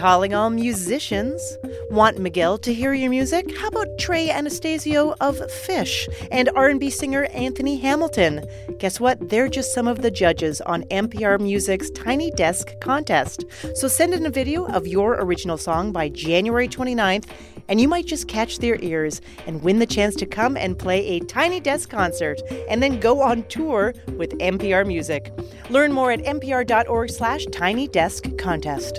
Calling all musicians. Want Miguel to hear your music? How about Trey Anastasio of Fish and R&B singer Anthony Hamilton? Guess what? They're just some of the judges on NPR Music's Tiny Desk Contest. So send in a video of your original song by January 29th, and you might just catch their ears and win the chance to come and play a Tiny Desk concert and then go on tour with NPR Music. Learn more at npr.org/Tiny Desk Contest.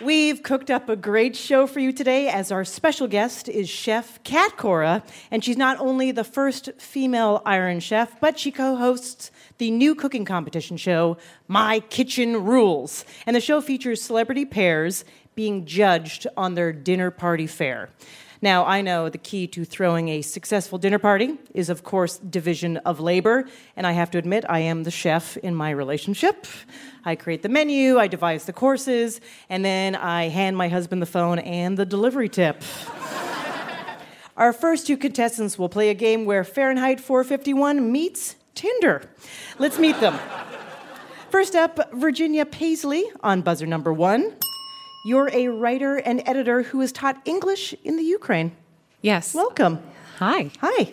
We've cooked up a great show for you today, as our special guest is Chef Kat Cora, and she's not only the first female Iron Chef, but she co-hosts the new cooking competition show, My Kitchen Rules, and the show features celebrity pairs being judged on their dinner party fare. Now, I know the key to throwing a successful dinner party is, of course, division of labor. And I have to admit, I am the chef in my relationship. I create the menu, I devise the courses, and then I hand my husband the phone and the delivery tip. Our first two contestants will play a game where Fahrenheit 451 meets Tinder. Let's meet them. First up, Virginia Paisley on buzzer number one. You're a writer and editor who has taught English in the Ukraine. Yes. Welcome. Hi. Hi.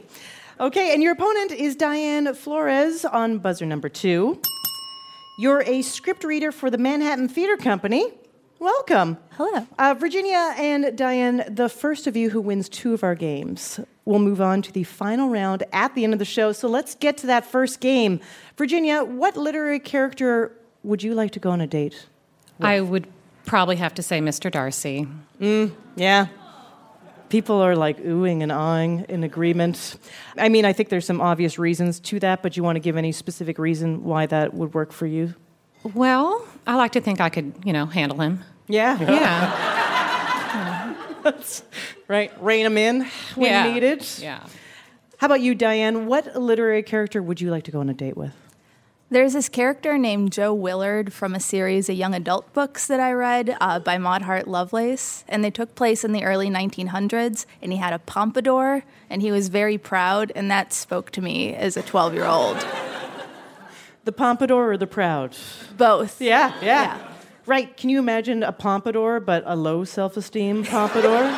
Okay, and your opponent is Diane Flores on buzzer number two. You're a script reader for the Manhattan Theater Company. Welcome. Hello. Virginia and Diane, the first of you who wins two of our games will move on to the final round at the end of the show. So let's get to that first game. Virginia, what literary character would you like to go on a date with? I would probably have to say Mr. Darcy. Yeah. People are like oohing and aahing in agreement. I mean, I think there's some obvious reasons to that, but you want to give any specific reason why that would work for you? Well, I like to think I could, handle him. Yeah. That's right. Rein him in when needed. Yeah. How about you, Diane? What literary character would you like to go on a date with? There's this character named Joe Willard from a series of young adult books that I read by Maud Hart Lovelace, and they took place in the early 1900s, and he had a pompadour, and he was very proud, and that spoke to me as a 12-year-old. The pompadour or the proud? Both. Yeah. Right, can you imagine a pompadour, but a low self-esteem pompadour?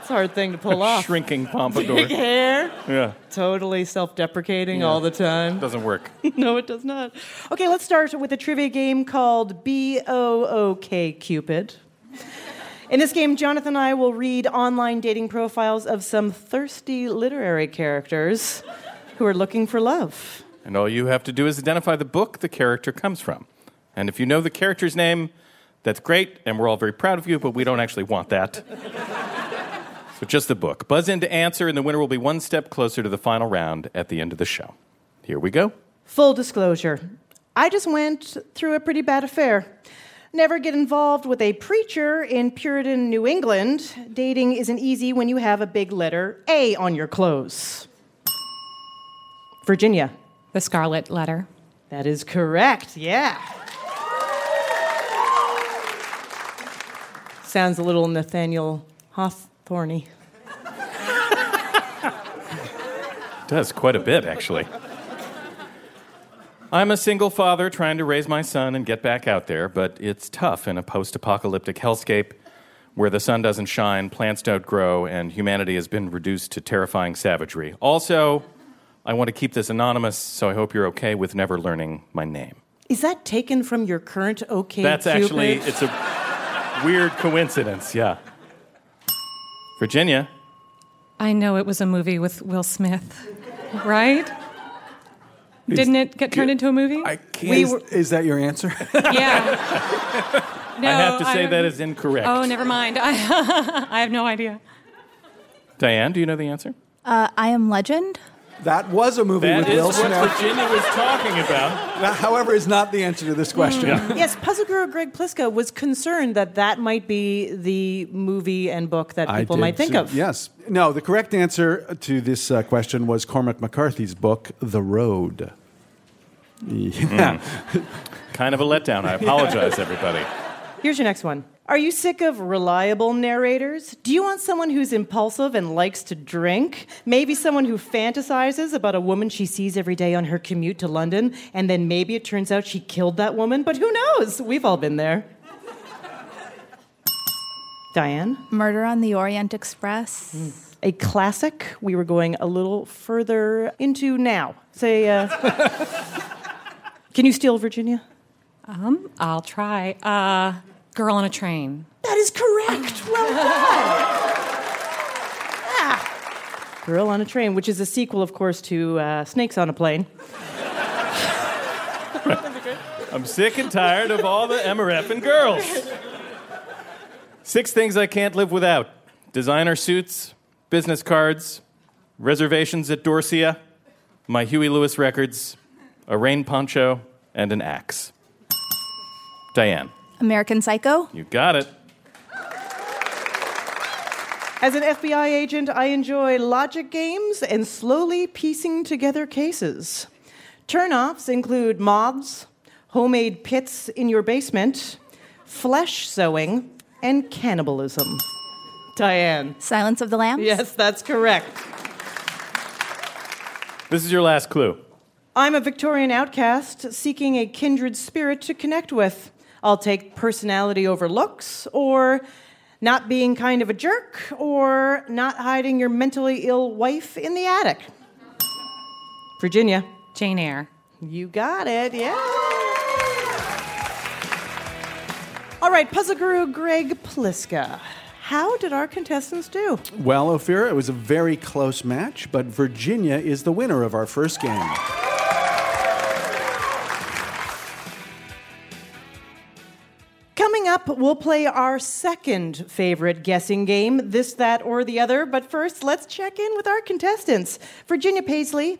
It's a hard thing to pull off. Shrinking pompadour. Big hair. Yeah. Totally self-deprecating all the time. Doesn't work. No, it does not. Okay, let's start with a trivia game called BOOK Cupid. In this game, Jonathan and I will read online dating profiles of some thirsty literary characters who are looking for love. And all you have to do is identify the book the character comes from. And if you know the character's name, that's great, and we're all very proud of you, but we don't actually want that. But just the book. Buzz in to answer, and the winner will be one step closer to the final round at the end of the show. Here we go. Full disclosure. I just went through a pretty bad affair. Never get involved with a preacher in Puritan New England. Dating isn't easy when you have a big letter A on your clothes. Virginia. The Scarlet Letter. That is correct, yeah. Sounds a little Nathaniel Hawthorne. Horny. Does quite a bit, actually. I'm a single father trying to raise my son and get back out there, but it's tough in a post-apocalyptic hellscape where the sun doesn't shine, plants don't grow, and humanity has been reduced to terrifying savagery. Also, I want to keep this anonymous, so I hope you're okay with never learning my name. Is that taken from your current OK That's Cupid? Actually, it's a weird coincidence, yeah. Virginia. I know it was a movie with Will Smith, right? Didn't it get turned into a movie? Is that your answer? Yeah. No, I have to say that is incorrect. Oh, never mind. I have no idea. Diane, do you know the answer? I Am Legend. That was a movie with Will Smith. That is what Virginia was talking about. That, however, is not the answer to this question. Yeah. Yes, Puzzle Guru Greg Pliska was concerned that that might be the movie and book that people might think of. Yes. No, the correct answer to this question was Cormac McCarthy's book, The Road. Yeah. Mm. Kind of a letdown. I apologize, everybody. Here's your next one. Are you sick of reliable narrators? Do you want someone who's impulsive and likes to drink? Maybe someone who fantasizes about a woman she sees every day on her commute to London, and then maybe it turns out she killed that woman, but who knows? We've all been there. Diane? Murder on the Orient Express. Mm. A classic we were going a little further into now. Say, can you steal Virginia? I'll try. Girl on a Train. That is correct. Well done. Yeah. Girl on a Train, which is a sequel, of course, to Snakes on a Plane. I'm sick and tired of all the MRF and girls. 6 things I can't live without. Designer suits, business cards, reservations at Dorsia, my Huey Lewis records, a rain poncho, and an axe. Diane. American Psycho? You got it. As an FBI agent, I enjoy logic games and slowly piecing together cases. Turnoffs include moths, homemade pits in your basement, flesh sewing, and cannibalism. Diane. Silence of the Lambs? Yes, that's correct. This is your last clue. I'm a Victorian outcast seeking a kindred spirit to connect with. I'll take personality over looks, or not being kind of a jerk, or not hiding your mentally ill wife in the attic. Virginia. Jane Eyre. You got it, yeah. All right, Puzzle Guru Greg Pliska. How did our contestants do? Well, Ophira, it was a very close match, but Virginia is the winner of our first game. Coming up, we'll play our second favorite guessing game, This, That, or the Other. But first, let's check in with our contestants. Virginia Paisley,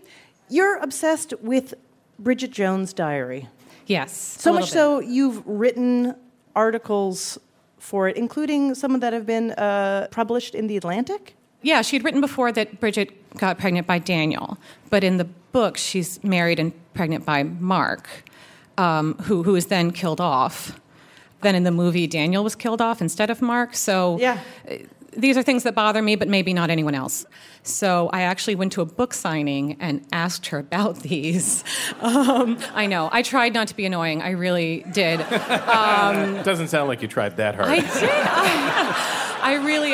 you're obsessed with Bridget Jones's diary. Yes. So much so, you've written articles for it, including some that have been published in The Atlantic? Yeah, she had written before that Bridget got pregnant by Daniel. But in the book, she's married and pregnant by Mark, who is then killed off. Then in the movie, Daniel was killed off instead of Mark. So yeah. These are things that bother me, but maybe not anyone else. So I actually went to a book signing and asked her about these. I know. I tried not to be annoying. I really did. It doesn't sound like you tried that hard. I did.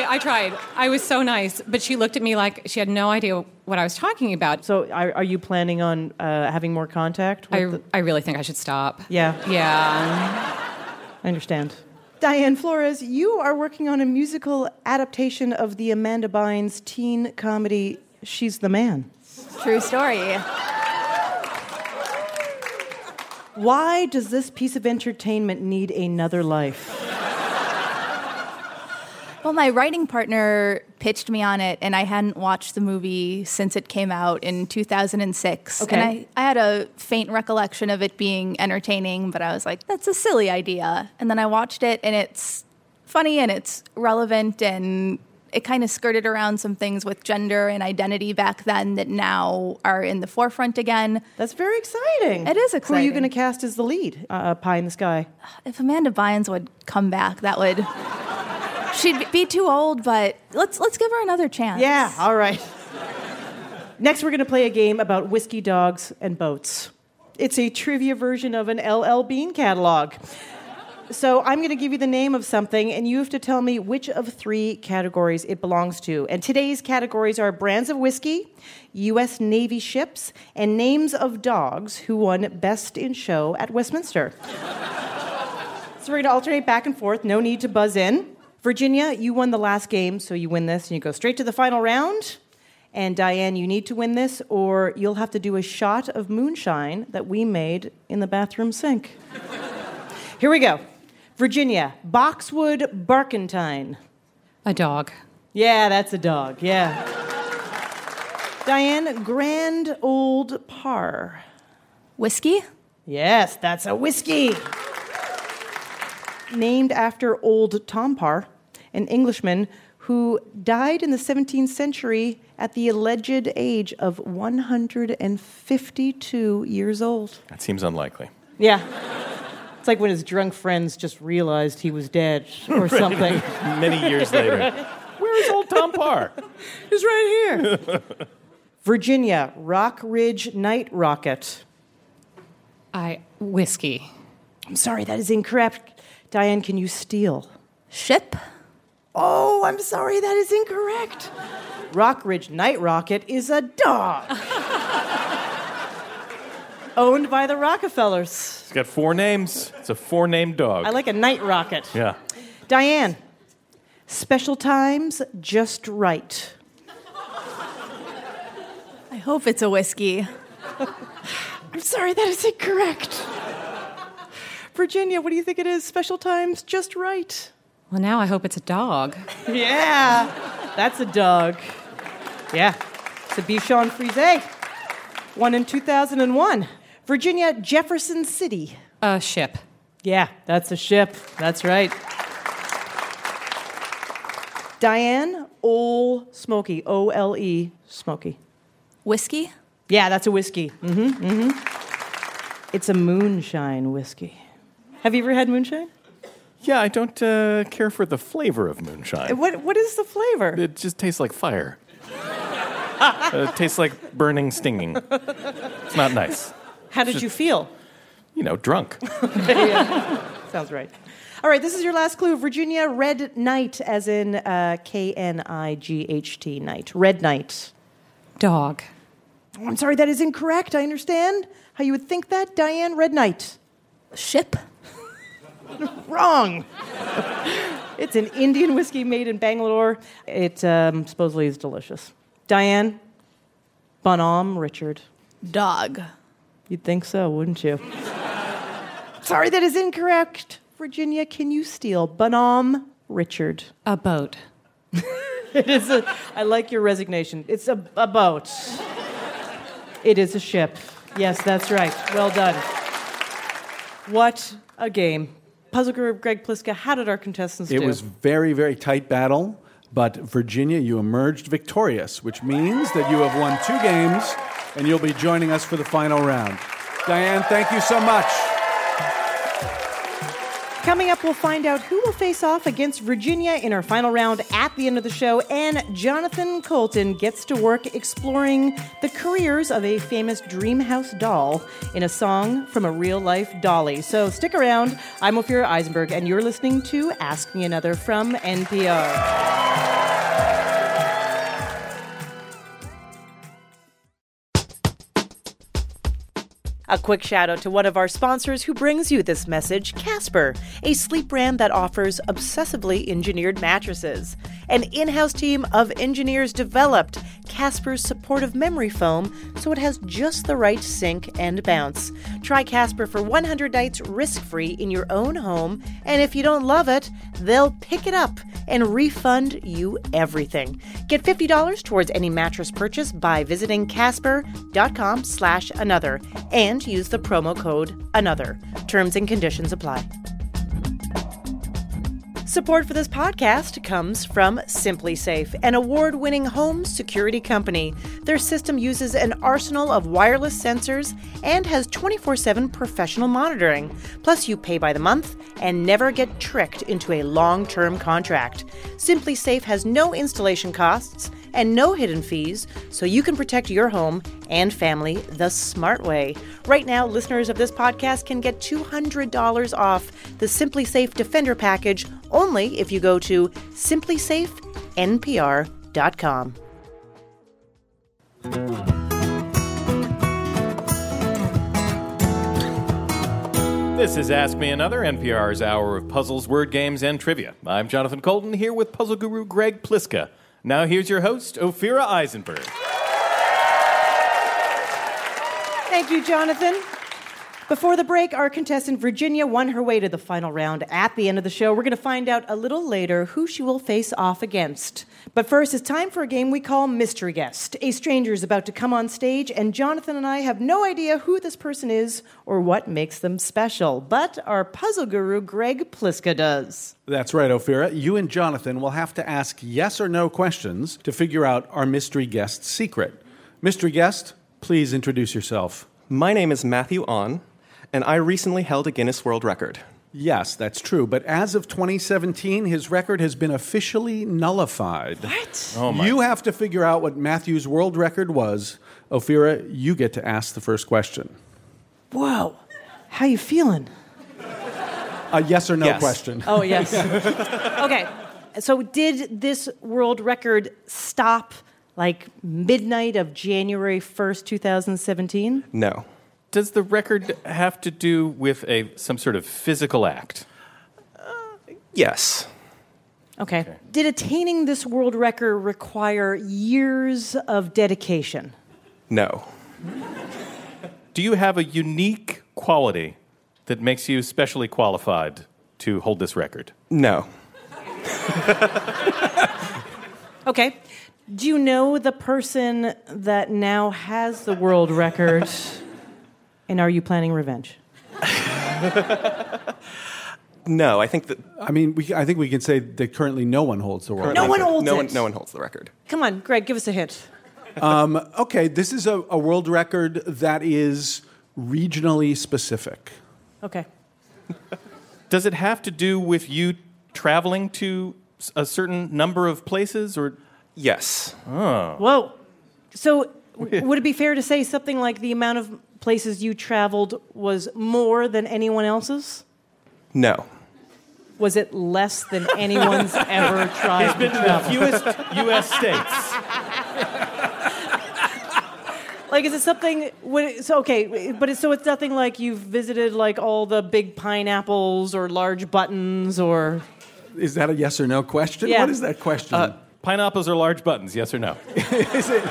I tried. I was so nice. But she looked at me like she had no idea what I was talking about. So are you planning on having more contact? I really think I should stop. Yeah. Yeah. I understand. Diane Flores, you are working on a musical adaptation of the Amanda Bynes teen comedy, She's the Man. True story. Why does this piece of entertainment need another life? Well, my writing partner pitched me on it, and I hadn't watched the movie since it came out in 2006. Okay. And I had a faint recollection of it being entertaining, but I was like, that's a silly idea. And then I watched it, and it's funny, and it's relevant, and it kind of skirted around some things with gender and identity back then that now are in the forefront again. That's very exciting. It is exciting. Who are you going to cast as the lead, Pie in the Sky? If Amanda Bynes would come back, that would... She'd be too old, but let's give her another chance. Yeah, all right. Next, we're going to play a game about whiskey, dogs, and boats. It's a trivia version of an L.L. Bean catalog. So I'm going to give you the name of something, and you have to tell me which of 3 categories it belongs to. And today's categories are brands of whiskey, U.S. Navy ships, and names of dogs who won Best in Show at Westminster. So we're going to alternate back and forth. No need to buzz in. Virginia, you won the last game, so you win this, and you go straight to the final round. And Diane, you need to win this, or you'll have to do a shot of moonshine that we made in the bathroom sink. Here we go. Virginia, boxwood barkentine. A dog. Yeah, that's a dog, yeah. Diane, Grand Old Parr. Whiskey? Yes, that's a whiskey. Named after Old Tom Parr, an Englishman who died in the 17th century at the alleged age of 152 years old. That seems unlikely. Yeah. It's like when his drunk friends just realized he was dead or something. Many years later. Where's Old Tom Parr? He's right here. Virginia, Rock Ridge Night Rocket. Whiskey. I'm sorry, that is incorrect. Diane, can you steal? Ship? Oh, I'm sorry, that is incorrect. Rock Ridge Night Rocket is a dog. Owned by the Rockefellers. It's got four names. It's a four-named dog. I like a night rocket. Yeah. Diane, special times just right. I hope it's a whiskey. I'm sorry, that is incorrect. Virginia, what do you think it is? Special times just right. Well, now I hope it's a dog. Yeah, that's a dog. Yeah, it's a Bichon Frise. Won in 2001. Virginia, Jefferson City. A ship. Yeah, that's a ship. That's right. Diane, Ole Smoky. O-L-E, Smoky. Whiskey? Yeah, that's a whiskey. Mm-hmm, mm-hmm. It's a moonshine whiskey. Have you ever had moonshine? Yeah, I don't care for the flavor of moonshine. What is the flavor? It just tastes like fire. It tastes like burning, stinging. It's not nice. How did you feel? You know, drunk. Yeah. Sounds right. All right, this is your last clue. Virginia, Red Knight, as in K-N-I-G-H-T, night. Red Knight. Dog. Oh, I'm sorry, that is incorrect. I understand how you would think that. Diane, Red Knight. Ship? Wrong. It's an Indian whiskey made in Bangalore. It supposedly is delicious. Diane, Bonhomme Richard. Dog. You'd think so, wouldn't you? Sorry, that is incorrect. Virginia, can you steal Bonhomme Richard? A boat. It is a... I like your resignation. It's a boat. It is a ship. Yes, that's right. Well done. What a game. Puzzle Guru Greg Pliska, how did our contestants do? It was very, very tight battle, but Virginia, you emerged victorious, which means that you have won 2 games, and you'll be joining us for the final round. Diane, thank you so much. Coming up, we'll find out who will face off against Virginia in our final round at the end of the show, and Jonathan Colton gets to work exploring the careers of a famous Dreamhouse doll in a song from a real-life dolly. So stick around. I'm Ophira Eisenberg, and you're listening to Ask Me Another from NPR. A quick shout-out to one of our sponsors who brings you this message, Casper, a sleep brand that offers obsessively engineered mattresses. An in-house team of engineers developed Casper's supportive memory foam so it has just the right sink and bounce. Try Casper for 100 nights risk-free in your own home, and if you don't love it, they'll pick it up and refund you everything. Get $50 towards any mattress purchase by visiting casper.com/another. And use the promo code ANOTHER. Terms and conditions apply. Support for this podcast comes from Simply Safe, an award-winning home security company. Their system uses an arsenal of wireless sensors and has 24/7 professional monitoring. Plus, you pay by the month and never get tricked into a long-term contract. Simply Safe has no installation costs and no hidden fees, so you can protect your home and family the smart way. Right now, listeners of this podcast can get $200 off the Simply Safe Defender package only if you go to simplysafenpr.com. This is Ask Me Another, NPR's hour of puzzles, word games, and trivia. I'm Jonathan Colton, here with puzzle guru Greg Pliska. Now here's your host, Ophira Eisenberg. Thank you, Jonathan. Before the break, our contestant Virginia won her way to the final round. At the end of the show, we're going to find out a little later who she will face off against. But first, it's time for a game we call Mystery Guest. A stranger is about to come on stage, and Jonathan and I have no idea who this person is or what makes them special. But our puzzle guru, Greg Pliska, does. That's right, Ophira. You and Jonathan will have to ask yes or no questions to figure out our mystery guest's secret. Mystery guest, please introduce yourself. My name is Matthew Ahn, and I recently held a Guinness World Record. Yes, that's true. But as of 2017, his record has been officially nullified. What? Oh my. You have to figure out what Matthew's world record was. Ophira, you get to ask the first question. Whoa. How you feeling? A yes or no question. Oh, yes. Okay. So did this world record stop like midnight of January 1st, 2017? No. Does the record have to do with some sort of physical act? Yes. Okay. Did attaining this world record require years of dedication? No. Do you have a unique quality that makes you specially qualified to hold this record? No. Okay. Do you know the person that now has the world record, and are you planning revenge? No, I think that... I mean, I think we can say that currently no one holds the world record. No one holds the record. Come on, Greg, give us a hint. Okay, this is a world record that is regionally specific. Okay. Does it have to do with you traveling to a certain number of places, or... Yes. Oh. Whoa. So would it be fair to say something like the amount of places you traveled was more than anyone else's? No. Was it less than anyone's ever tried to travel? It's been the fewest U.S. states. Like, is it something... So it's nothing like you've visited, like, all the big pineapples or large buttons or... Is that a yes or no question? Yeah. What is that question? Pineapples or large buttons, yes or no? Is it?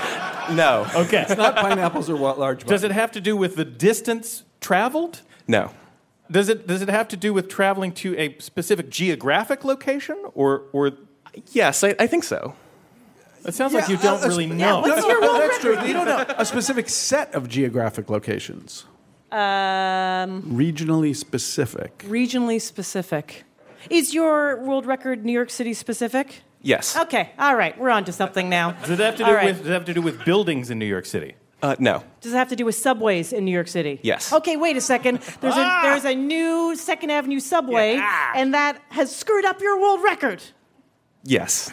No. Okay. It's not pineapples or large buttons. Does it have to do with the distance traveled? No. Does it have to do with traveling to a specific geographic location? Or yes, I think so. It sounds like you don't really know. What's your world record? True. You don't know. A specific set of geographic locations. Regionally specific. Is your world record New York City specific? Yes. Okay. All right. We're on to something now. Does it have to do with buildings in New York City? No. Does it have to do with subways in New York City? Yes. Okay. Wait a second. There's a new Second Avenue subway, and that has screwed up your world record. Yes.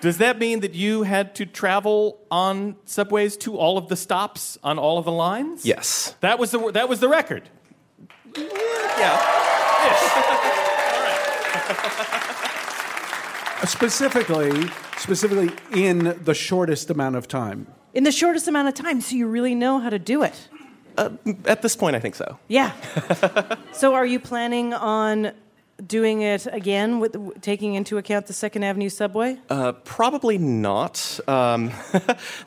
Does that mean that you had to travel on subways to all of the stops on all of the lines? Yes. That was the record. Yeah. Ish. Specifically in the shortest amount of time. In the shortest amount of time, so you really know how to do it. At this point, I think so. Yeah. So are you planning on doing it again, with taking into account the Second Avenue subway? Probably not.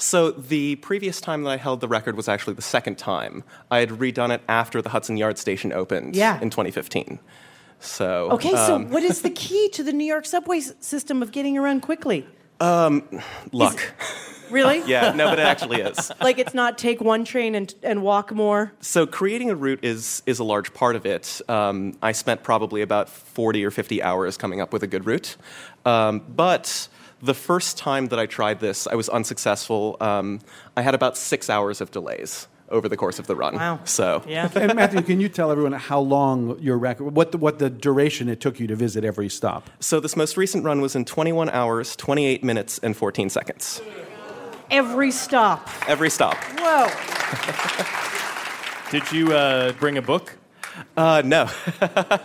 So the previous time that I held the record was actually the second time. I had redone it after the Hudson Yard station opened in 2015. So okay, so what is the key to the New York subway system of getting around quickly? Luck. Really? Yeah, no, but it actually is. Like, it's not take one train and walk more? So creating a route is a large part of it. I spent probably about 40 or 50 hours coming up with a good route. But the first time that I tried this, I was unsuccessful. I had about 6 hours of delays over the course of the run. Wow. So. Yeah. And Matthew, can you tell everyone how long your record, what the duration it took you to visit every stop? So this most recent run was in 21 hours, 28 minutes, and 14 seconds. Every stop. Every stop. Whoa. Did you bring a book? No.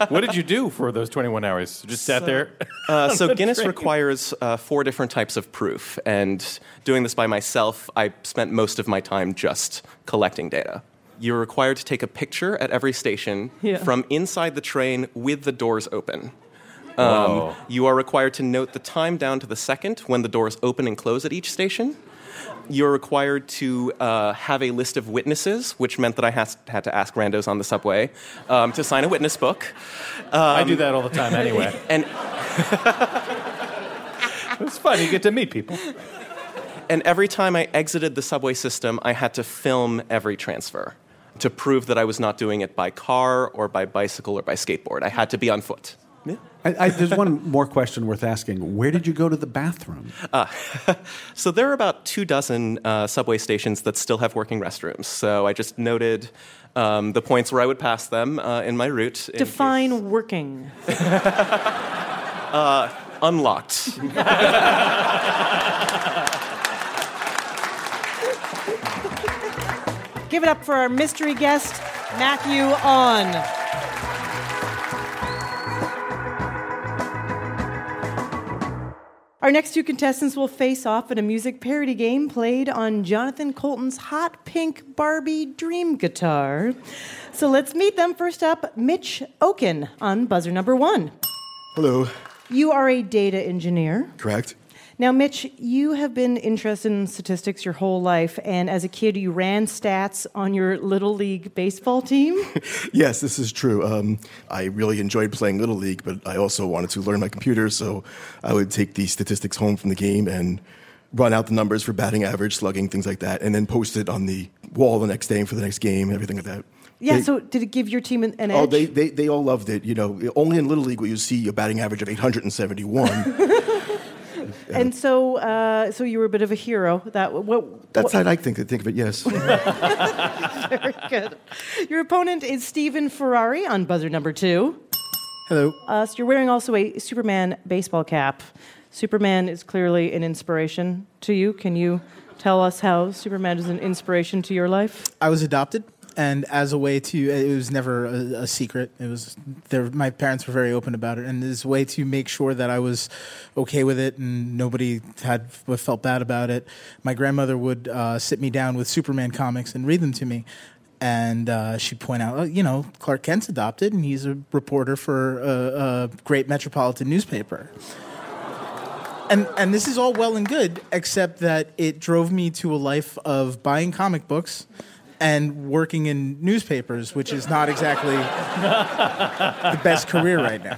What did you do for those 21 hours? Just sat there? So Guinness requires 4 different types of proof, and doing this by myself, I spent most of my time just collecting data. You're required to take a picture at every station from inside the train with the doors open. You are required to note the time down to the second when the doors open and close at each station. You're required to have a list of witnesses, which meant that I had to ask randos on the subway to sign a witness book. I do that all the time anyway. And it's fun. You get to meet people. And every time I exited the subway system, I had to film every transfer to prove that I was not doing it by car or by bicycle or by skateboard. I had to be on foot. Yeah. There's one more question worth asking. Where did you go to the bathroom? So there are about 24 subway stations that still have working restrooms. So I just noted the points where I would pass them in my route. Define working. Unlocked. Give it up for our mystery guest, Matthew Ahn. Our next two contestants will face off in a music parody game played on Jonathan Colton's hot pink Barbie dream guitar. So let's meet them. First up, Mitch Okin on buzzer number 1. Hello. You are a data engineer. Correct. Now, Mitch, you have been interested in statistics your whole life, and as a kid, you ran stats on your Little League baseball team. Yes, this is true. I really enjoyed playing Little League, but I also wanted to learn my computer, so I would take the statistics home from the game and run out the numbers for batting average, slugging, things like that, and then post it on the wall the next day for the next game, everything like that. Yeah, so did it give your team an edge? Oh, they all loved it. You know, only in Little League will you see a batting average of 871. And so you were a bit of a hero. That's how I like think of it, yes. Very good. Your opponent is Stephen Ferrari on buzzer number 2. Hello. So you're wearing also a Superman baseball cap. Superman is clearly an inspiration to you. Can you tell us how Superman is an inspiration to your life? I was adopted. And as a way to, it was never a secret. It was, my parents were very open about it, and as a way to make sure that I was okay with it and nobody felt bad about it, my grandmother would sit me down with Superman comics and read them to me. And she'd point out, Clark Kent's adopted, and he's a reporter for a great metropolitan newspaper. And this is all well and good, except that it drove me to a life of buying comic books and working in newspapers, which is not exactly the best career right now.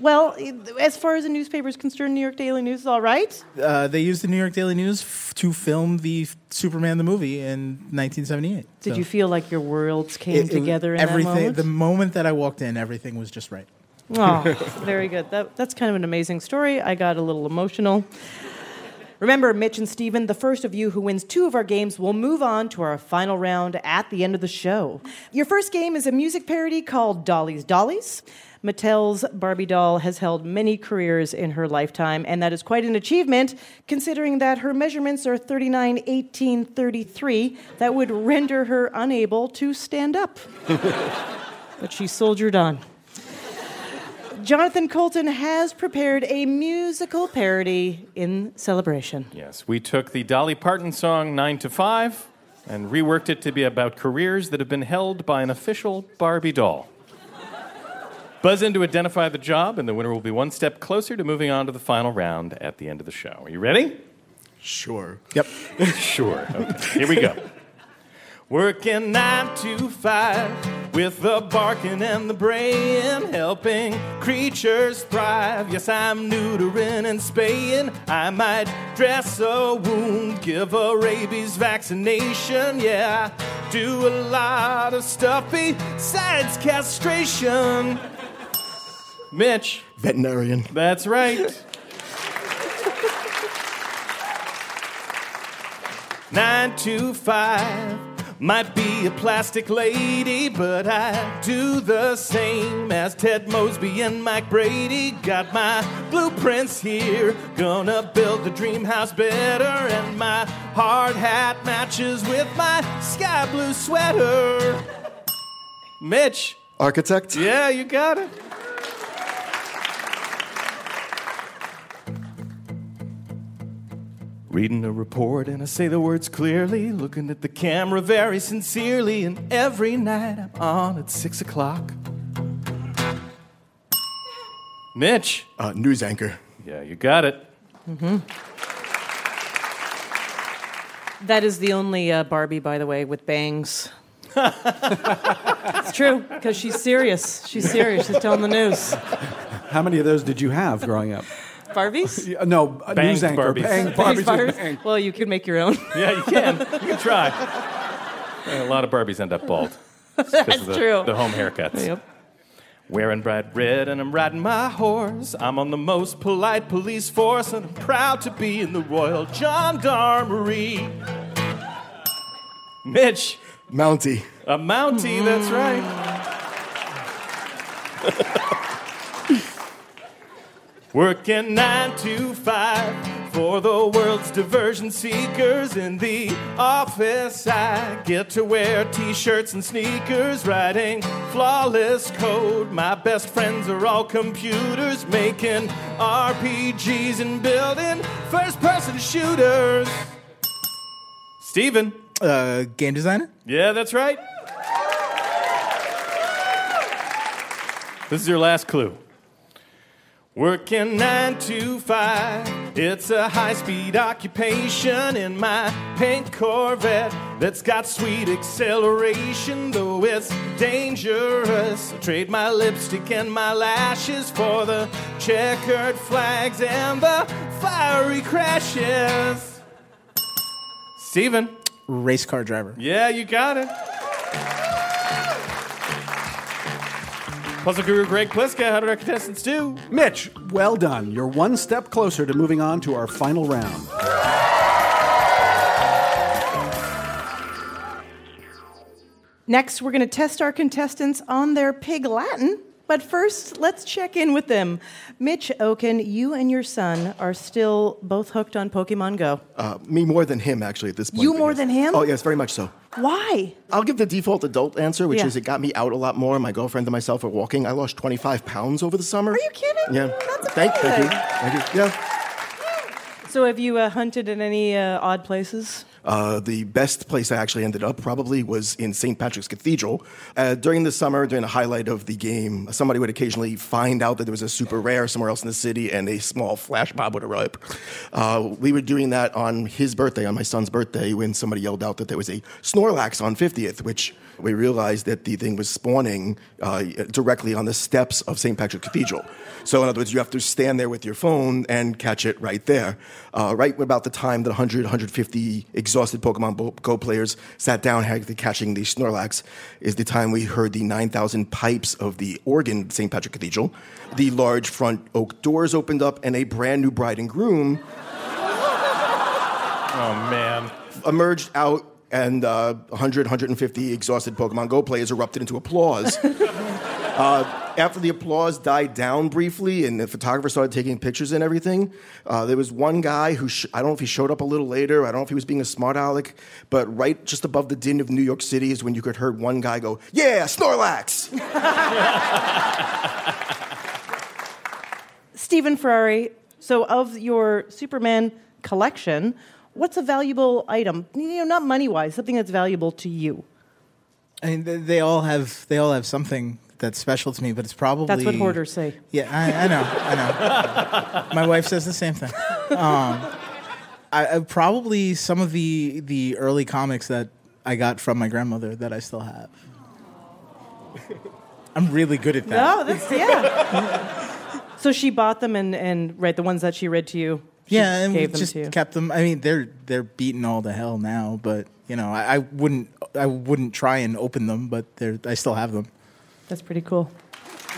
Well, as far as the newspaper is concerned, New York Daily News is all right? They used the New York Daily News to film the Superman the movie in 1978. Did you feel like your worlds came together in that moment? The moment that I walked in, everything was just right. Oh, very good. That's kind of an amazing story. I got a little emotional. Remember, Mitch and Steven, the first of you who wins two of our games will move on to our final round at the end of the show. Your first game is a music parody called Dolly's Dollies. Mattel's Barbie doll has held many careers in her lifetime, and that is quite an achievement, considering that her measurements are 39, 18, 33. That would render her unable to stand up. But she soldiered on. Jonathan Colton has prepared a musical parody in celebration. Yes, we took the Dolly Parton song 9 to 5 and reworked it to be about careers that have been held by an official Barbie doll. Buzz in to identify the job, and the winner will be one step closer to moving on to the final round at the end of the show. Are you ready? Sure. Yep. Sure. Okay. Here we go. Working 9 to 5 with the barking and the braying, helping creatures thrive. Yes, I'm neutering and spaying. I might dress a wound, give a rabies vaccination. Yeah, I do a lot of stuff besides castration. Mitch. Veterinarian. That's right. 9 to 5. Might be a plastic lady, but I do the same as Ted Mosby and Mike Brady. Got my blueprints here, gonna build the dream house better, and my hard hat matches with my sky blue sweater. Mitch. Architect. Yeah, you got it. 9 to 5. Reading a report and I say the words clearly, looking at the camera very sincerely, and every night I'm on at 6:00. Mitch. News anchor. Yeah, you got it. Mm-hmm. That is the only Barbie, by the way, with bangs. It's true, because she's serious. She's serious. She's telling the news. How many of those did you have growing up? Barbies? No, news anchor. Barbies. Barbies. Well, you could make your own. Yeah, you can. You can try. A lot of Barbies end up bald. That's true. The home haircuts. Yep. Wearing bright red and I'm riding my horse. I'm on the most polite police force and I'm proud to be in the Royal Gendarmerie. Mitch. Mountie. A Mountie, that's right. Working 9 to 5 for the world's diversion seekers. In the office I get to wear T-shirts and sneakers, writing flawless code. My best friends are all computers, making RPGs and building first-person shooters. Stephen. Game designer? Yeah, that's right. This is your last clue. Working 9 to 5, it's a high-speed occupation in my pink Corvette that's got sweet acceleration, though it's dangerous. I trade my lipstick and my lashes for the checkered flags and the fiery crashes. Stephen. Race car driver. Yeah, you got it. Puzzle guru Greg Pliska, how did our contestants do? Mitch, well done. You're one step closer to moving on to our final round. Next, we're going to test our contestants on their pig Latin. But first, let's check in with them. Mitch Okin, you and your son are still both hooked on Pokemon Go. Me more than him, actually, at this point. You more than him? Oh, yes, very much so. Why? I'll give the default adult answer, which is it got me out a lot more. My girlfriend and myself are walking. I lost 25 pounds over the summer. Are you kidding? Yeah. That's Thank you. Yeah. So have you hunted in any odd places? The best place I actually ended up probably was in St. Patrick's Cathedral. During the summer, during the highlight of the game, somebody would occasionally find out that there was a super rare somewhere else in the city, and a small flash mob would arrive. We were doing that on his birthday, on my son's birthday, when somebody yelled out that there was a Snorlax on 50th, which we realized that the thing was spawning directly on the steps of St. Patrick's Cathedral. So in other words, you have to stand there with your phone and catch it right there. Right about the time that 100, 150 exhausted Pokemon Go players sat down catching the Snorlax is the time we heard the 9,000 pipes of the organ St. Patrick Cathedral. The large front oak doors opened up and a brand new bride and groom emerged out, and 100, 150 exhausted Pokemon Go players erupted into applause. After the applause died down briefly and the photographer started taking pictures and everything, there was one guy who, I don't know if he showed up a little later, I don't know if he was being a smart aleck, but right just above the din of New York City is when you could hear one guy go, "Yeah, Snorlax!" Stephen Ferrari, so of your Superman collection, what's a valuable item? You know, not money-wise, something that's valuable to you. I mean, they all have something that's special to me, but it's probably... That's what hoarders say. Yeah, I know. My wife says the same thing. Probably some of the early comics that I got from my grandmother that I still have. I'm really good at that. No, that's... Yeah. So she bought them and the ones that she read to you. Yeah, and we just kept them. I mean, they're beaten all to hell now, but you know, I wouldn't try and open them, but I still have them. That's pretty cool.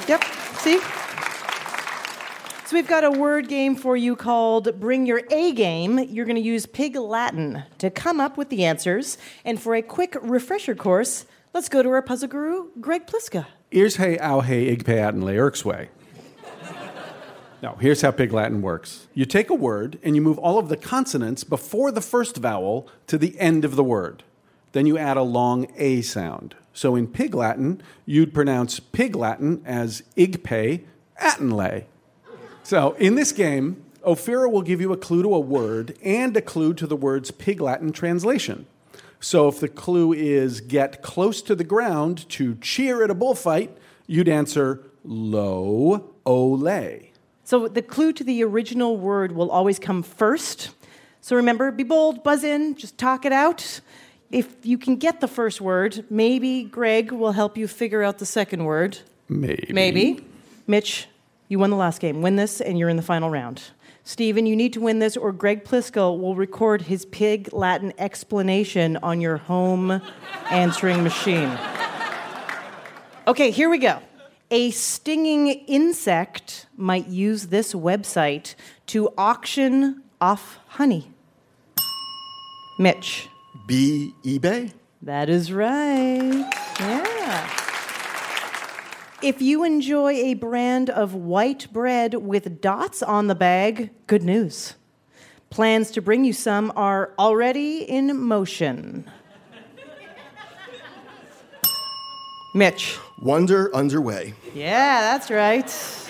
Yep. See? So we've got a word game for you called Bring Your A Game. You're going to use Pig Latin to come up with the answers, and for a quick refresher course, let's go to our puzzle guru, Greg Pliska. Ears hey, au hey, ig peaten le erksway. No, here's how Pig Latin works. You take a word and you move all of the consonants before the first vowel to the end of the word. Then you add a long A sound. So in Pig Latin, you'd pronounce Pig Latin as Igpe Atenle. So in this game, Ophira will give you a clue to a word and a clue to the word's Pig Latin translation. So if the clue is get close to the ground to cheer at a bullfight, you'd answer lo ole. So the clue to the original word will always come first. So remember, be bold, buzz in, just talk it out. If you can get the first word, maybe Greg will help you figure out the second word. Maybe. Mitch, you won the last game. Win this, and you're in the final round. Stephen, you need to win this, or Greg Plisko will record his pig Latin explanation on your home answering machine. Okay, here we go. A stinging insect might use this website to auction off honey. Mitch. eBay? That is right. Yeah. If you enjoy a brand of white bread with dots on the bag, good news. Plans to bring you some are already in motion. Mitch. Wonder underway. Yeah, that's right.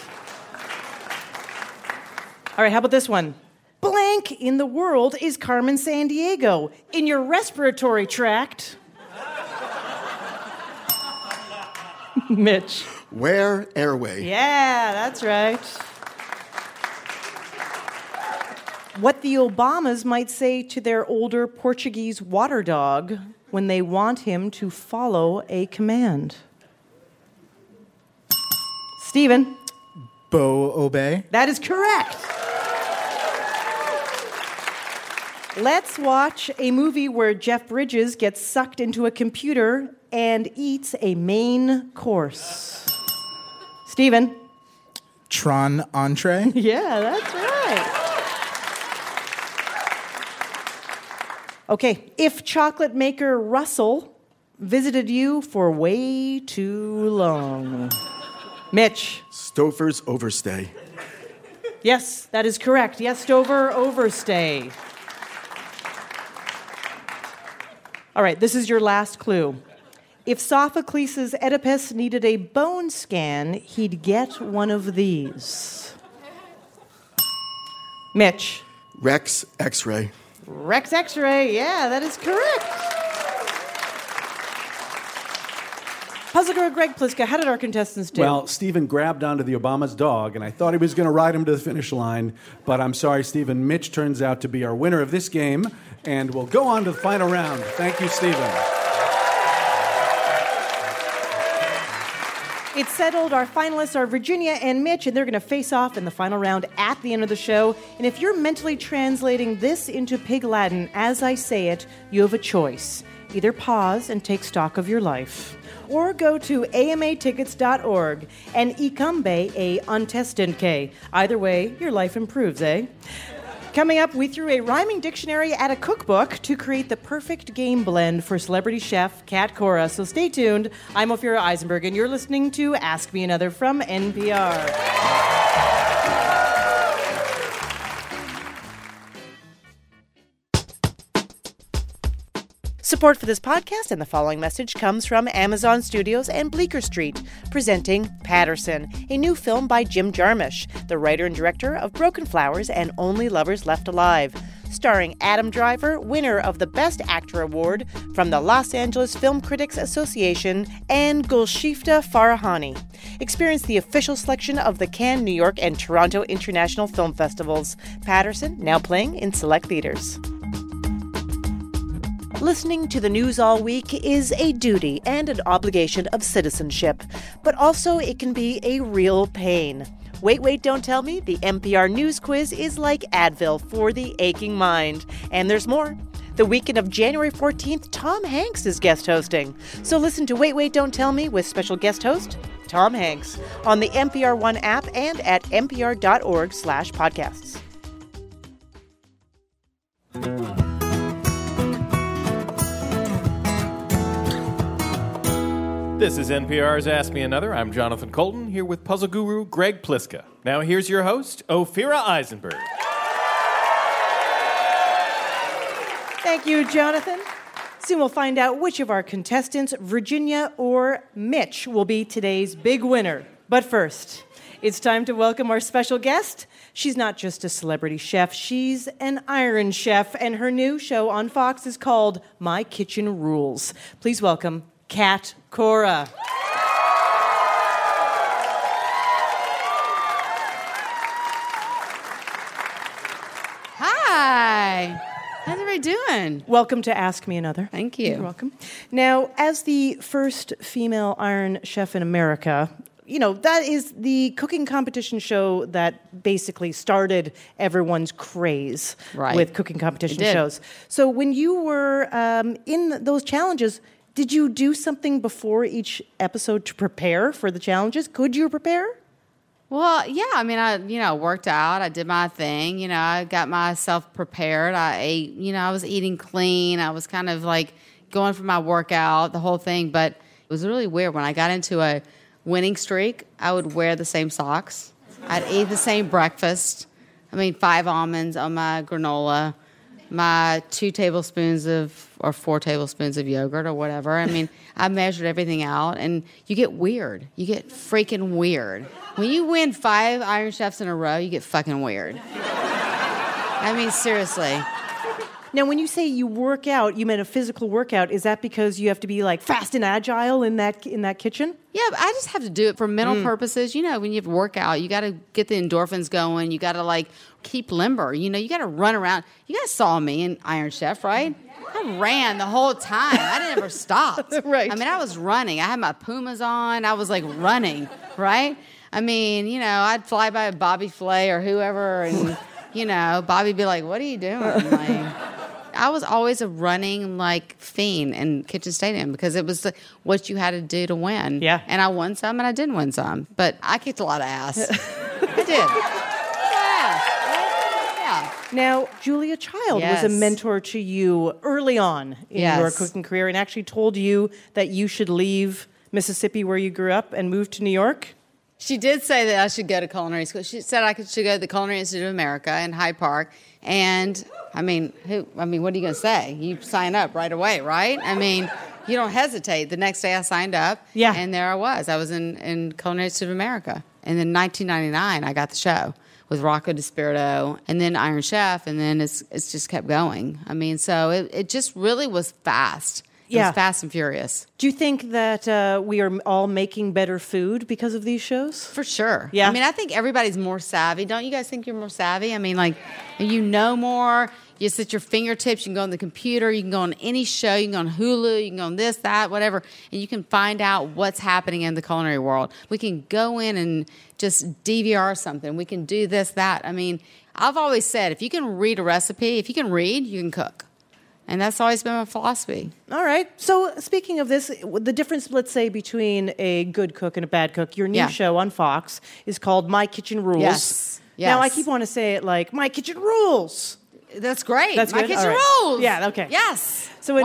All right, how about this one? Blank in the world is Carmen Sandiego in your respiratory tract. Mitch. Where airway. Yeah, that's right. What the Obamas might say to their older Portuguese water dog when they want him to follow a command. Stephen. Bo obey. That is correct. Let's watch a movie where Jeff Bridges gets sucked into a computer and eats a main course. Stephen. Tron entree? Yeah, that's right. Okay, if chocolate maker Russell visited you for way too long. Mitch. Stover's overstay. Yes, that is correct. Yes, Stover overstay. All right, this is your last clue. If Sophocles' Oedipus needed a bone scan, he'd get one of these. Mitch. Rex X-ray. Rex X-ray, yeah, that is correct. Puzzle Girl Greg Pliska, how did our contestants do? Well, Stephen grabbed onto the Obama's dog, and I thought he was going to ride him to the finish line, but I'm sorry, Stephen. Mitch turns out to be our winner of this game. And we'll go on to the final round. Thank you, Stephen. It's settled. Our finalists are Virginia and Mitch, and they're going to face off in the final round at the end of the show. And if you're mentally translating this into Pig Latin as I say it, you have a choice. Either pause and take stock of your life, or go to amatickets.org and icumbe a untestant K. Either way, your life improves, eh? Coming up, we threw a rhyming dictionary at a cookbook to create the perfect game blend for celebrity chef Kat Cora. So stay tuned. I'm Ophira Eisenberg, and you're listening to Ask Me Another from NPR. Support for this podcast and the following message comes from Amazon Studios and Bleecker Street, presenting Patterson, a new film by Jim Jarmusch, the writer and director of Broken Flowers and Only Lovers Left Alive, starring Adam Driver, winner of the Best Actor Award from the Los Angeles Film Critics Association, and Gulshifta Farahani. Experience the official selection of the Cannes, New York, and Toronto International Film Festivals. Patterson, now playing in select theaters. Listening to the news all week is a duty and an obligation of citizenship, but also it can be a real pain. Wait, wait, don't tell me. The NPR News Quiz is like Advil for the aching mind. And there's more. The weekend of January 14th, Tom Hanks is guest hosting. So listen to Wait, Wait, Don't Tell Me with special guest host Tom Hanks on the NPR One app and at npr.org/podcasts. This is NPR's Ask Me Another. I'm Jonathan Colton, here with puzzle guru Greg Pliska. Now here's your host, Ophira Eisenberg. Thank you, Jonathan. Soon we'll find out which of our contestants, Virginia or Mitch, will be today's big winner. But first, it's time to welcome our special guest. She's not just a celebrity chef, she's an Iron Chef, and her new show on Fox is called My Kitchen Rules. Please welcome Kat Cora. Hi. doing? Welcome to Ask Me Another. Thank you. You're welcome. Now, as the first female Iron Chef in America, you know, that is the cooking competition show that basically started everyone's craze with cooking competition shows. So when you were in those challenges, did you do something before each episode to prepare for the challenges? Could you prepare? Well, yeah. I mean, I, you know, worked out. I did my thing. You know, I got myself prepared. I ate, you know, I was eating clean. I was kind of like going for my workout, the whole thing. But it was really weird. When I got into a winning streak, I would wear the same socks. I'd eat the same breakfast. I mean, 5 almonds on my granola, my 2 tablespoons of, or 4 tablespoons of yogurt or whatever. I mean, I measured everything out, and you get weird. You get freaking weird. When you win 5 Iron Chefs in a row, you get fucking weird. I mean, seriously. Now, when you say you work out, you meant a physical workout. Is that because you have to be, like, fast and agile in that kitchen? Yeah, but I just have to do it for mental purposes. You know, when you have to work out, you got to get the endorphins going. You got to, like, keep limber. You know, you got to run around. You guys saw me in Iron Chef, right? I ran the whole time. I never stopped. Right. I mean, I was running. I had my Pumas on. I was, like, running, right? I mean, you know, I'd fly by Bobby Flay or whoever, and, you know, Bobby'd be like, what are you doing? Like, I was always a running, like, fiend in Kitchen Stadium because it was what you had to do to win. Yeah. And I won some and I didn't win some. But I kicked a lot of ass. I did. Yeah. Now, Julia Child was a mentor to you early on in your cooking career and actually told you that you should leave Mississippi where you grew up and move to New York. She did say that I should go to culinary school. She said I should go to the Culinary Institute of America in Hyde Park. And, I mean, what are you going to say? You sign up right away, right? I mean, you don't hesitate. The next day I signed up, and there I was. I was in Culinary Institute of America. And then 1999, I got the show with Rocco DiSpirito and then Iron Chef, and then it's just kept going. I mean, so it just really was fast. It was fast and furious. Do you think that we are all making better food because of these shows? For sure. Yeah. I mean, I think everybody's more savvy. Don't you guys think you're more savvy? I mean, like, you know more. You sit your fingertips. You can go on the computer. You can go on any show. You can go on Hulu. You can go on this, that, whatever. And you can find out what's happening in the culinary world. We can go in and just DVR something. We can do this, that. I mean, I've always said, if you can read a recipe, if you can read, you can cook. And that's always been my philosophy. All right. So speaking of this, the difference, let's say, between a good cook and a bad cook, your new show on Fox is called My Kitchen Rules. Yes. Now, I keep wanting to say it like, My Kitchen Rules. That's great. That's My good? Kitchen right. Rules. Yeah, okay. Yes. So in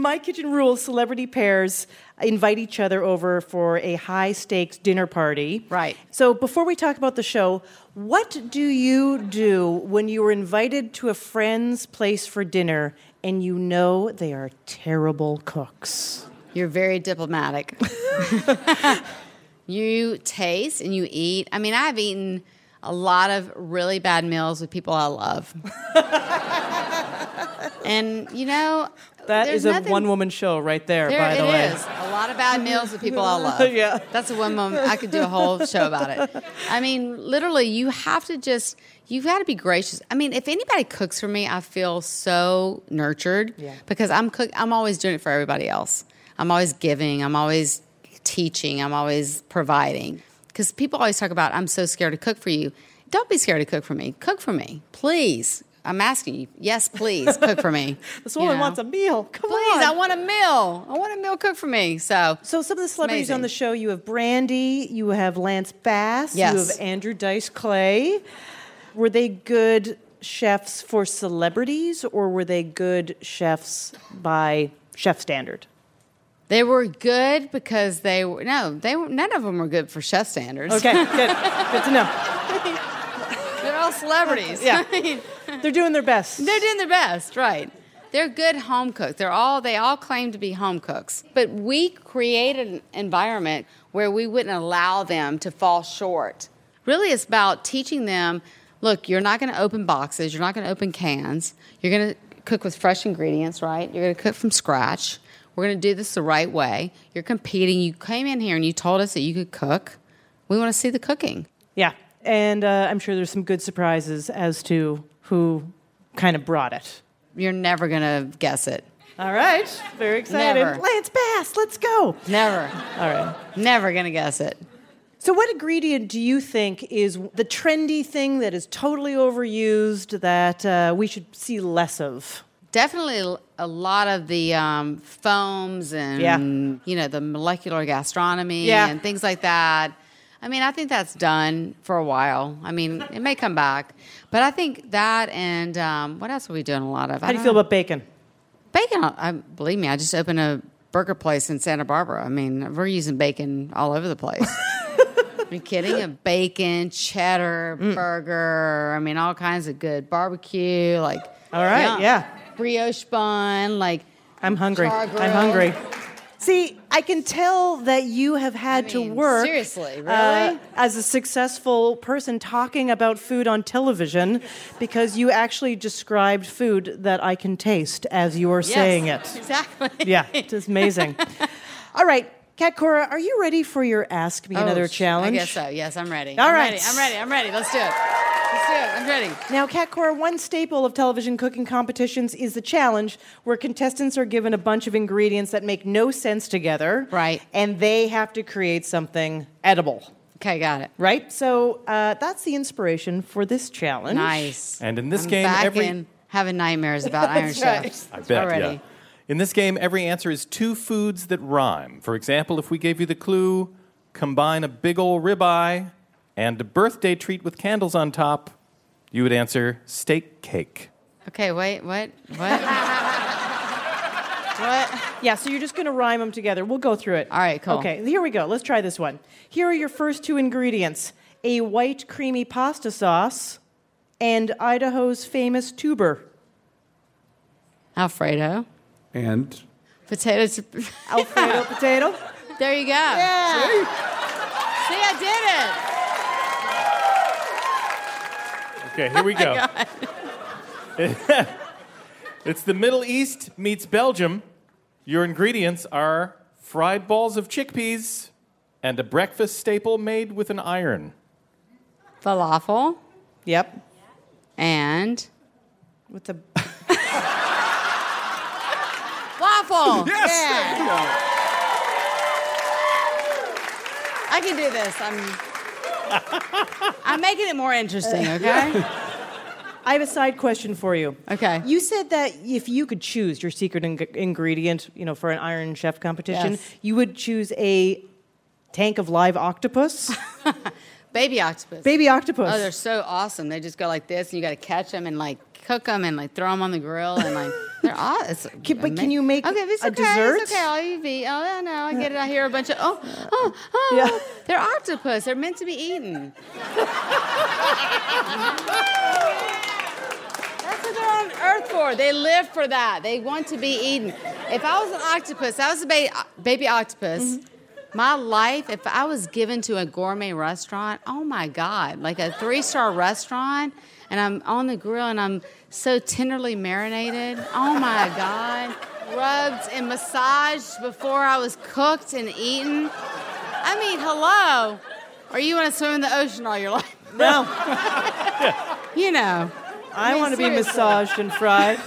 My Kitchen Rules, celebrity pairs invite each other over for a high-stakes dinner party. Right. So before we talk about the show, what do you do when you are invited to a friend's place for dinner and you know they are terrible cooks? You're very diplomatic. You taste and you eat. I mean, I've eaten a lot of really bad meals with people I love. And, you know, that is a one-woman show right there, by the way. It is. A lot of bad meals with people I love. Yeah. That's a one-woman. I could do a whole show about it. I mean, literally, you have to just, you've got to be gracious. I mean, if anybody cooks for me, I feel so nurtured because I'm always doing it for everybody else. I'm always giving. I'm always teaching. I'm always providing. Because people always talk about, I'm so scared to cook for you. Don't be scared to cook for me. Cook for me, please. I'm asking you. Yes, please, cook for me. This woman wants a meal. Come on. Please, I want a meal. I want a meal cooked for me. So some of the celebrities on the show, you have Brandy, you have Lance Bass, you have Andrew Dice Clay. Were they good chefs for celebrities, or were they good chefs by chef standard? They were good because none of them were good for chef standards. Okay, good. Good to know. They're all celebrities. Yeah. They're doing their best. They're doing their best, right. They're good home cooks. They all claim to be home cooks. But we created an environment where we wouldn't allow them to fall short. Really, it's about teaching them, look, you're not going to open boxes. You're not going to open cans. You're going to cook with fresh ingredients, right? You're going to cook from scratch. We're going to do this the right way. You're competing. You came in here and you told us that you could cook. We want to see the cooking. Yeah. And I'm sure there's some good surprises as to who kind of brought it. You're never going to guess it. All right. Very excited. Never. Lance Bass, let's go. Never. All right. Never going to guess it. So what ingredient do you think is the trendy thing that is totally overused that we should see less of? Definitely a lot of the foams and, you know, the molecular gastronomy and things like that. I mean, I think that's done for a while. I mean, it may come back. But I think that and what else are we doing a lot of? How do you feel about bacon? Bacon, believe me, I just opened a burger place in Santa Barbara. I mean, we're using bacon all over the place. Are you kidding? A bacon, cheddar, burger, I mean, all kinds of good. Barbecue, like... All right, brioche bun, like... I'm hungry. I'm hungry. See, I can tell that you have had to work as a successful person talking about food on television because you actually described food that I can taste as you were saying it. Exactly. Yeah, it's amazing. All right, Kat Cora, are you ready for your Ask Me Another challenge? I guess so. Yes, I'm ready. All right. I'm ready. Let's do it. I'm ready. Now, Kat Cora, one staple of television cooking competitions is the challenge, where contestants are given a bunch of ingredients that make no sense together. Right. And they have to create something edible. Okay, got it. Right? So that's the inspiration for this challenge. Nice. And in this game, having nightmares about Iron Chef. I bet, In this game, every answer is two foods that rhyme. For example, if we gave you the clue, combine a big ol' ribeye and a birthday treat with candles on top, you would answer steak cake. Okay, wait, what? What? Yeah, so you're just going to rhyme them together. We'll go through it. All right, cool. Okay, here we go. Let's try this one. Here are your first two ingredients. A white creamy pasta sauce and Idaho's famous tuber. Alfredo. And? Potatoes. Alfredo potato. There you go. Yeah. See, I did it. Okay, here we go. It's the Middle East meets Belgium. Your ingredients are fried balls of chickpeas and a breakfast staple made with an iron. Falafel. Yep. And? With the... Waffle. Yes! Yeah. There you go. I can do this. I'm making it more interesting, okay? I have a side question for you. Okay. You said that if you could choose your secret ingredient, you know, for an Iron Chef competition, you would choose a tank of live octopus. Baby octopus. Baby octopus. Oh, they're so awesome. They just go like this, and you got to catch them and, like, cook them and, like, throw them on the grill. And, like, they're awesome. But can you make a dessert? It's okay. I'll eat. Oh, no, I get it. I hear a bunch of, they're octopus. They're meant to be eaten. That's what they're on Earth for. They live for that. They want to be eaten. If I was an octopus, I was a baby octopus. Mm-hmm. My life, if I was given to a gourmet restaurant, oh my God, like a 3-star restaurant, and I'm on the grill and I'm so tenderly marinated, oh my God, rubbed and massaged before I was cooked and eaten. I mean, hello. Or you want to swim in the ocean all your life? No. You know. I want to be massaged and fried.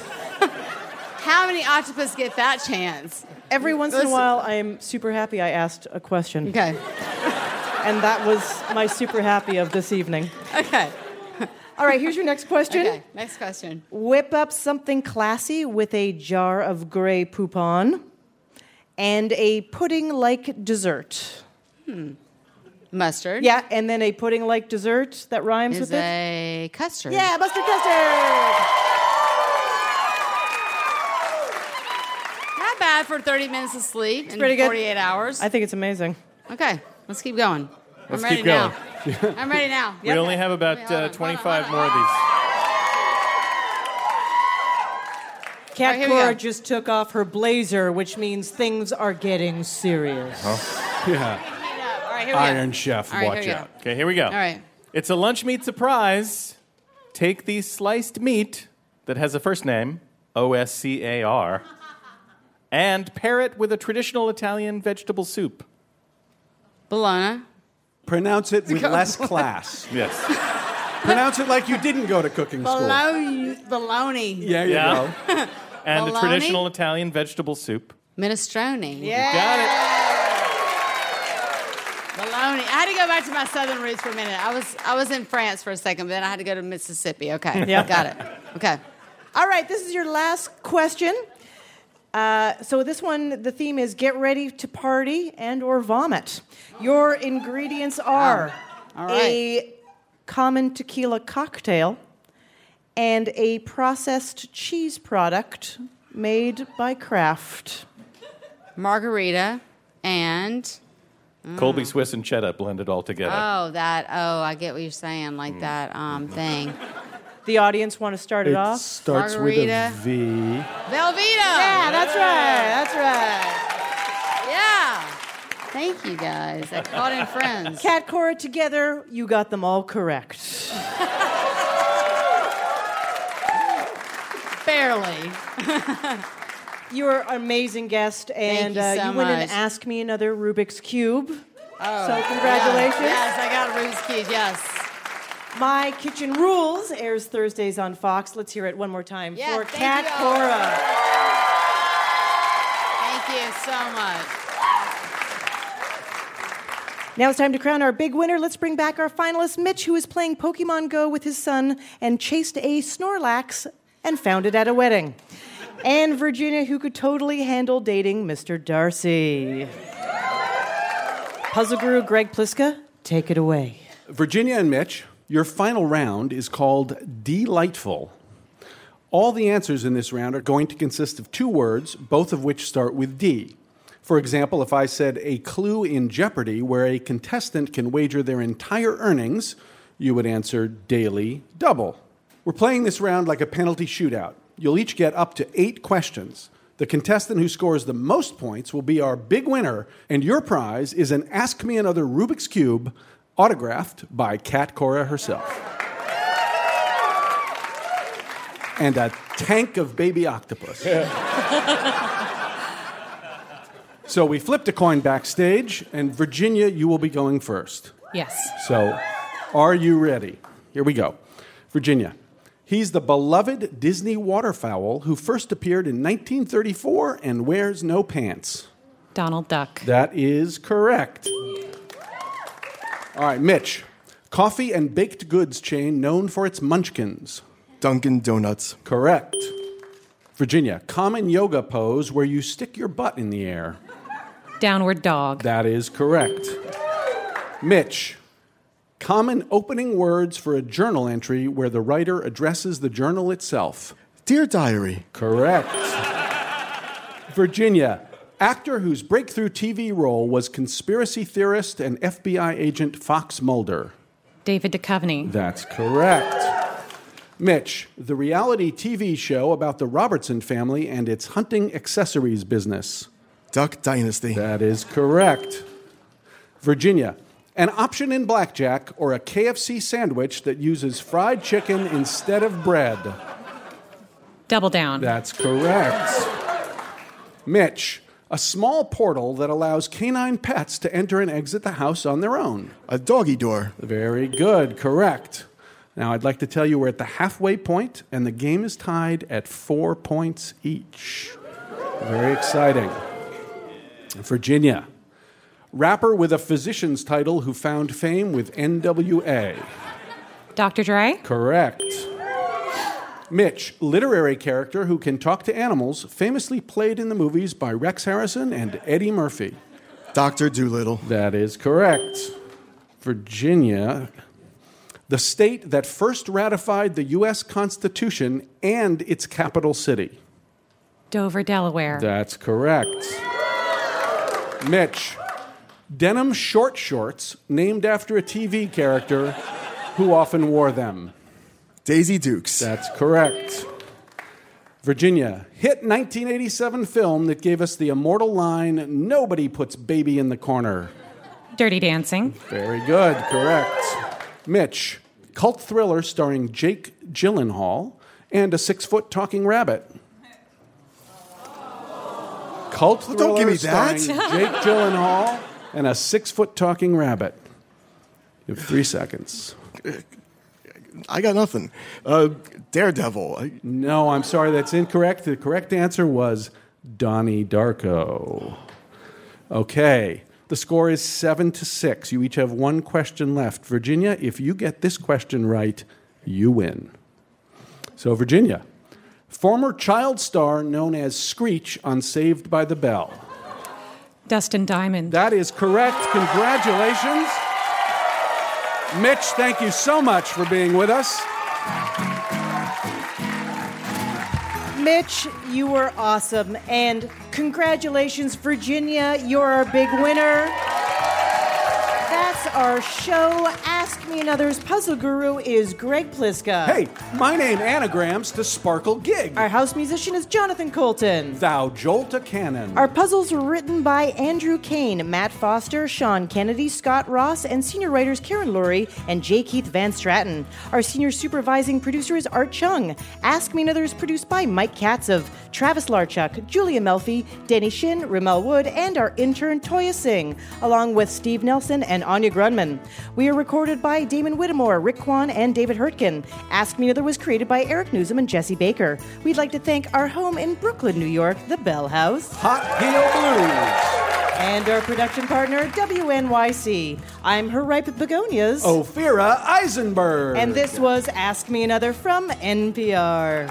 How many octopus get that chance? Every once in a while, I am super happy I asked a question. Okay. And that was my super happy of this evening. Okay. All right, here's your next question. Okay, next question. Whip up something classy with a jar of gray poupon and a pudding-like dessert. Mustard. Yeah, and then a pudding-like dessert that rhymes with it. Is a custard. Yeah, mustard custard. Bad for 30 minutes of sleep and 48 hours. I think it's amazing. Okay, let's keep going. I'm ready now. I'm ready now. We only have about 25 more of these. Kat Cora just took off her blazer, which means things are getting serious. Oh, yeah. All right, here we go. Iron Chef, watch out. Okay, here we go. All right. It's a lunch meat surprise. Take the sliced meat that has a first name, O-S-C-A-R. And pair it with a traditional Italian vegetable soup. Bologna. Pronounce it with less class. Yes. Pronounce it like you didn't go to cooking school. Bologna. Yeah, you know. And the traditional Italian vegetable soup. Minestrone. Yeah. You got it. Bologna. I had to go back to my southern roots for a minute. I was in France for a second, but then I had to go to Mississippi. Okay. Yep. Got it. Okay. All right. This is your last question. So this one, the theme is get ready to party and or vomit. Your ingredients are a common tequila cocktail and a processed cheese product made by Kraft. Margarita and... Colby Swiss and cheddar blended all together. Oh, that. Oh, I get what you're saying, like that thing. The audience want to start it off? It starts Margarita. With a V. Velveeta! Yeah, that's right, that's right. Yeah. Thank you, guys. I caught in friends. Cat Cora, together, you got them all correct. Barely. You're an amazing guest, and you went and asked me another Rubik's Cube. Oh, so congratulations. Yeah. Yes, I got a Rubik's Cube, yes. My Kitchen Rules airs Thursdays on Fox. Let's hear it one more time for Cat Cora. Thank you so much. Now it's time to crown our big winner. Let's bring back our finalist, Mitch, who is playing Pokemon Go with his son and chased a Snorlax and found it at a wedding. And Virginia, who could totally handle dating Mr. Darcy. Puzzle Guru Greg Pliska, take it away. Virginia and Mitch... Your final round is called Delightful. All the answers in this round are going to consist of two words, both of which start with D. For example, if I said a clue in Jeopardy where a contestant can wager their entire earnings, you would answer daily double. We're playing this round like a penalty shootout. You'll each get up to 8 questions. The contestant who scores the most points will be our big winner, and your prize is an Ask Me Another Rubik's Cube autographed by Cat Cora herself. And a tank of baby octopus. Yeah. So we flipped a coin backstage, and Virginia, you will be going first. Yes. So are you ready? Here we go. Virginia, he's the beloved Disney waterfowl who first appeared in 1934 and wears no pants. Donald Duck. That is correct. All right, Mitch. Coffee and baked goods chain known for its munchkins. Dunkin' Donuts. Correct. Virginia, common yoga pose where you stick your butt in the air. Downward dog. That is correct. Mitch, common opening words for a journal entry where the writer addresses the journal itself. Dear Diary. Correct. Virginia, actor whose breakthrough TV role was conspiracy theorist and FBI agent Fox Mulder. David Duchovny. That's correct. Mitch, the reality TV show about the Robertson family and its hunting accessories business. Duck Dynasty. That is correct. Virginia, an option in blackjack or a KFC sandwich that uses fried chicken instead of bread. Double down. That's correct. Mitch, a small portal that allows canine pets to enter and exit the house on their own. A doggy door. Very good. Correct. Now, I'd like to tell you we're at the halfway point, and the game is tied at 4 points each. Very exciting. Virginia, rapper with a physician's title who found fame with NWA. Dr. Dre. Correct. Mitch, literary character who can talk to animals, famously played in the movies by Rex Harrison and Eddie Murphy. Dr. Dolittle. That is correct. Virginia, the state that first ratified the U.S. Constitution and its capital city. Dover, Delaware. That's correct. Mitch, denim short shorts named after a TV character who often wore them. Daisy Dukes. That's correct. Virginia, hit 1987 film that gave us the immortal line, nobody puts baby in the corner. Dirty Dancing. Very good, correct. Mitch, cult thriller starring Jake Gyllenhaal and a 6-foot talking rabbit. Cult thriller Don't give me that. Starring Jake Gyllenhaal and a 6-foot talking rabbit. You have 3 seconds. I got nothing. Daredevil. No, I'm sorry, that's incorrect. The correct answer was Donnie Darko. Okay. The score is 7-6. You each have one question left. Virginia, if you get this question right, you win. So, Virginia, former child star known as Screech on Saved by the Bell. Dustin Diamond. That is correct. Congratulations. Mitch, thank you so much for being with us. Mitch, you were awesome, and congratulations, Virginia, you're our big winner. That's our show. Ask Me Another's puzzle guru is Greg Pliska. Hey, my name anagrams to Sparkle Gig. Our house musician is Jonathan Colton. Thou Jolta Cannon. Our puzzles are written by Andrew Kane, Matt Foster, Sean Kennedy, Scott Ross, and senior writers Karen Lurie and J. Keith Van Stratton. Our senior supervising producer is Art Chung. Ask Me Another is produced by Mike Katzoff, Travis Larchuk, Julia Melfi, Danny Shin, Ramel Wood, and our intern Toya Singh, along with Steve Nelson and Anya Grunman. We are recorded by Damon Whittemore, Rick Kwan, and David Hurtgen. Ask Me Another was created by Eric Newsom and Jesse Baker. We'd like to thank our home in Brooklyn, New York, the Bell House. Hot Heel Blues. And our production partner, WNYC. I'm her ripe begonias, Ophira Eisenberg. And this was Ask Me Another from NPR.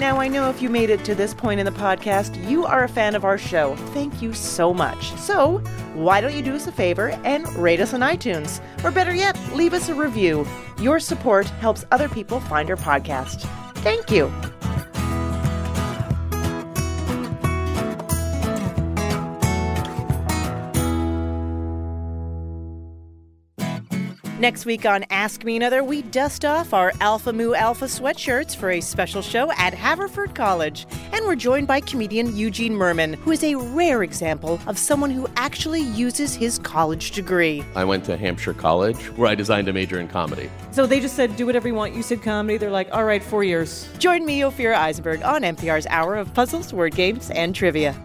Now, I know if you made it to this point in the podcast, you are a fan of our show. Thank you so much. So, why don't you do us a favor and rate us on iTunes? Or better yet, leave us a review. Your support helps other people find our podcast. Thank you. Next week on Ask Me Another, we dust off our Alpha Mu Alpha sweatshirts for a special show at Haverford College. And we're joined by comedian Eugene Merman, who is a rare example of someone who actually uses his college degree. I went to Hampshire College, where I designed a major in comedy. So they just said, do whatever you want. You said comedy. They're like, all right, 4 years. Join me, Ophira Eisenberg, on NPR's Hour of Puzzles, Word Games, and Trivia.